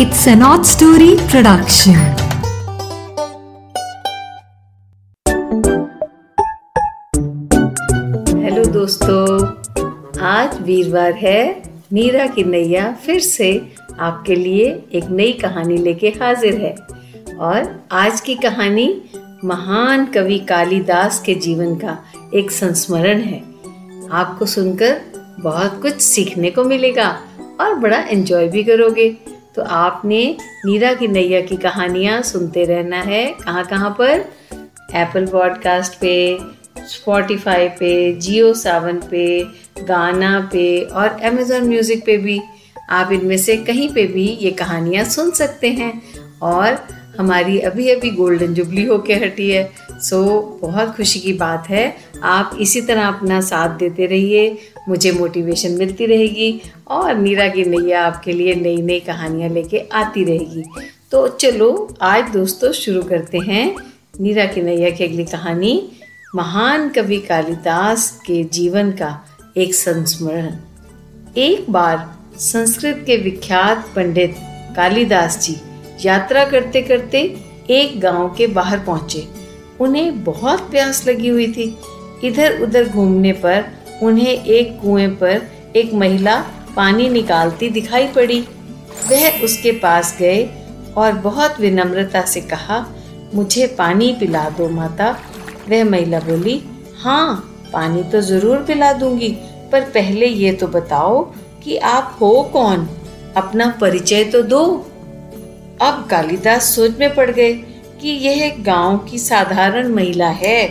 It's an odd story production. Hello दोस्तों, आज वीरवार है। नीरा की नैया फिर से आपके लिए एक नई कहानी लेके हाजिर है। और आज की कहानी महान कवि कालिदास के जीवन का एक संस्मरण है। आपको सुनकर बहुत कुछ सीखने को मिलेगा और बड़ा एंजॉय भी करोगे। तो आपने नीरा की नैया की कहानियाँ सुनते रहना है। कहाँ पर? एप्पल पॉडकास्ट पे, स्पॉटिफाई पे, जियो सावन पे, गाना पे और अमेज़न म्यूज़िक पे भी। आप इनमें से कहीं पे भी ये कहानियाँ सुन सकते हैं। और हमारी अभी अभी गोल्डन जुबली होके हटी है, सो बहुत खुशी की बात है। आप इसी तरह अपना साथ देते रहिए, मुझे मोटिवेशन मिलती रहेगी और नीरा की नैया आपके लिए नई नई कहानियाँ लेके आती रहेगी। तो चलो आज दोस्तों शुरू करते हैं नीरा की नैया की अगली कहानी, महान कवि कालिदास के जीवन का एक संस्मरण। एक बार संस्कृत के विख्यात पंडित कालिदास जी यात्रा करते करते एक गांव के बाहर पहुंचे। उन्हें बहुत प्यास लगी हुई थी। इधर उधर घूमने पर उन्हें एक कुएं पर एक महिला पानी निकालती दिखाई पड़ी। वह उसके पास गए और बहुत विनम्रता से कहा, मुझे पानी पिला दो माता। वह महिला बोली, हाँ पानी तो ज़रूर पिला दूंगी, पर पहले ये तो बताओ कि आप हो कौन, अपना परिचय तो दो। अब कालिदास सोच में पड़ गए कि यह गांव की साधारण महिला है,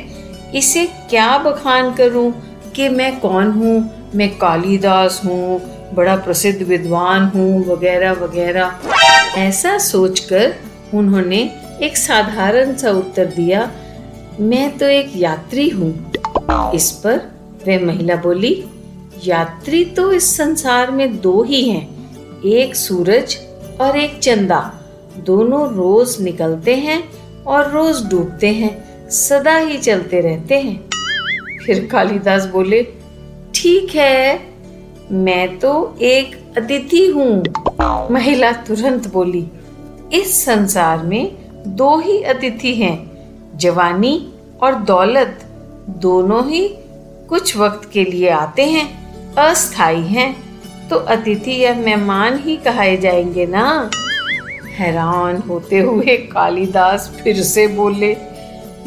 इसे क्या बखान करूं कि मैं कौन हूं, मैं कालिदास हूं, बड़ा प्रसिद्ध विद्वान हूं, वगैरह वगैरह। ऐसा सोचकर उन्होंने एक साधारण सा उत्तर दिया, मैं तो एक यात्री हूं। इस पर वह महिला बोली, यात्री तो इस संसार में दो ही हैं, एक सूरज और एक चंदा। दोनों रोज निकलते हैं और रोज डूबते हैं, सदा ही चलते रहते हैं। फिर कालिदास बोले, ठीक है, मैं तो एक अतिथि हूँ। महिला तुरंत बोली, इस संसार में दो ही अतिथि हैं, जवानी और दौलत। दोनों ही कुछ वक्त के लिए आते हैं, अस्थाई हैं, तो अतिथि या मेहमान ही कहाए जाएंगे ना। हैरान होते हुए कालिदास फिर से बोले,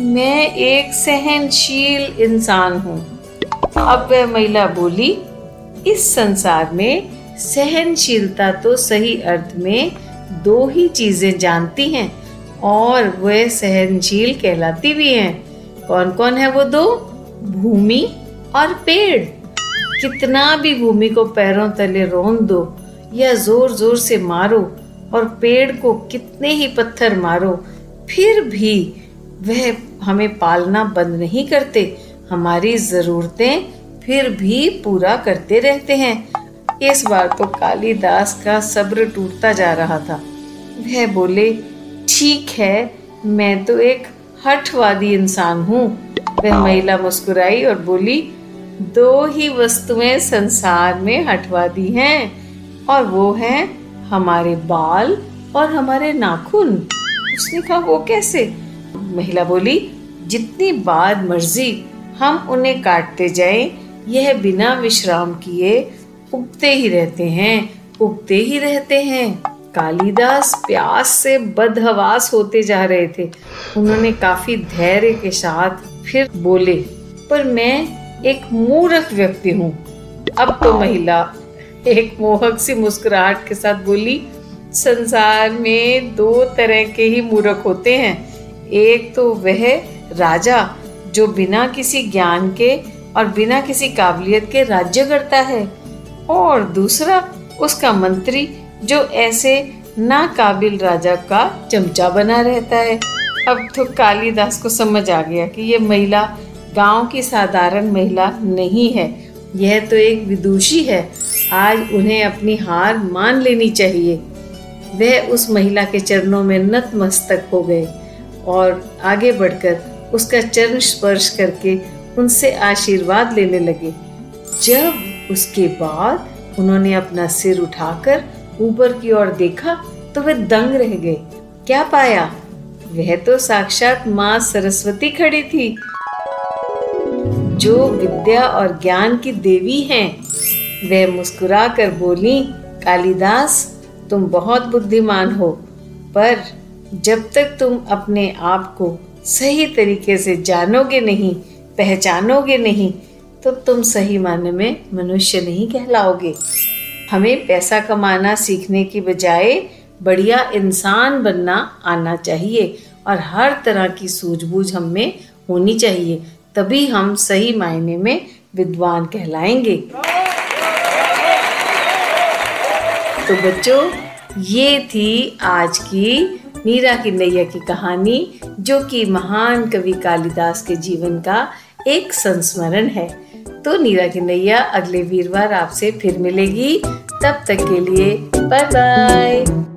मैं एक सहनशील इंसान हूँ। अब वह महिला बोली, इस संसार में सहनशीलता तो सही अर्थ में दो ही चीजें जानती हैं और वह सहनशील कहलाती भी हैं। कौन कौन है वो दो? भूमि और पेड़। कितना भी भूमि को पैरों तले रोन दो या जोर जोर से मारो और पेड़ को कितने ही पत्थर मारो, फिर भी वह हमें पालना बंद नहीं करते। हमारी ज़रूरतें फिर भी पूरा करते रहते हैं। इस बार तो कालिदास का सब्र टूटता जा रहा था। वह बोले, ठीक है, मैं तो एक हठवादी इंसान हूँ। वह महिला मुस्कुराई और बोली, दो ही वस्तुएं संसार में हठवादी हैं और वो हैं हमारे बाल और हमारे नाखून। उसने कहा, वो कैसे? महिला बोली, जितनी बार मर्जी हम उन्हें काटते जाएं, यह बिना विश्राम किए उगते ही रहते हैं, उगते ही रहते हैं। कालिदास प्यास से बदहवास होते जा रहे थे। उन्होंने काफी धैर्य के साथ फिर बोले, पर मैं एक मूर्ख व्यक्ति हूँ। अब तो महिला एक मोहक सी मुस्कुराहट के साथ बोली, संसार में दो तरह के ही मूर्ख होते हैं, एक तो वह राजा जो बिना किसी ज्ञान के और बिना किसी काबिलियत के राज्य करता है, और दूसरा उसका मंत्री जो ऐसे नाकाबिल राजा का चमचा बना रहता है। अब तो कालिदास को समझ आ गया कि यह महिला गांव की साधारण महिला नहीं है, यह तो एक विदुषी है। आज उन्हें अपनी हार मान लेनी चाहिए। वह उस महिला के चरणों में नतमस्तक हो गए और आगे बढ़कर उसका चरण स्पर्श करके उनसे आशीर्वाद लेने लगे। जब उसके बाद उन्होंने अपना सिर उठाकर ऊपर की ओर देखा, तो वे दंग रह गए। क्या पाया? वह तो साक्षात मां सरस्वती खड़ी थी, जो विद्या और ज्ञान की देवी हैं। वह मुस्कुरा कर बोली, कालिदास तुम बहुत बुद्धिमान हो, पर जब तक तुम अपने आप को सही तरीके से जानोगे नहीं, पहचानोगे नहीं, तो तुम सही माने में मनुष्य नहीं कहलाओगे। हमें पैसा कमाना सीखने की बजाय बढ़िया इंसान बनना आना चाहिए और हर तरह की सूझबूझ हम में होनी चाहिए, तभी हम सही मायने में विद्वान कहलाएंगे। तो बच्चों, ये थी आज की नीरा की नैया की कहानी, जो कि महान कवि कालिदास के जीवन का एक संस्मरण है। तो नीरा की नैया अगले वीरवार आपसे फिर मिलेगी। तब तक के लिए बाय बाय।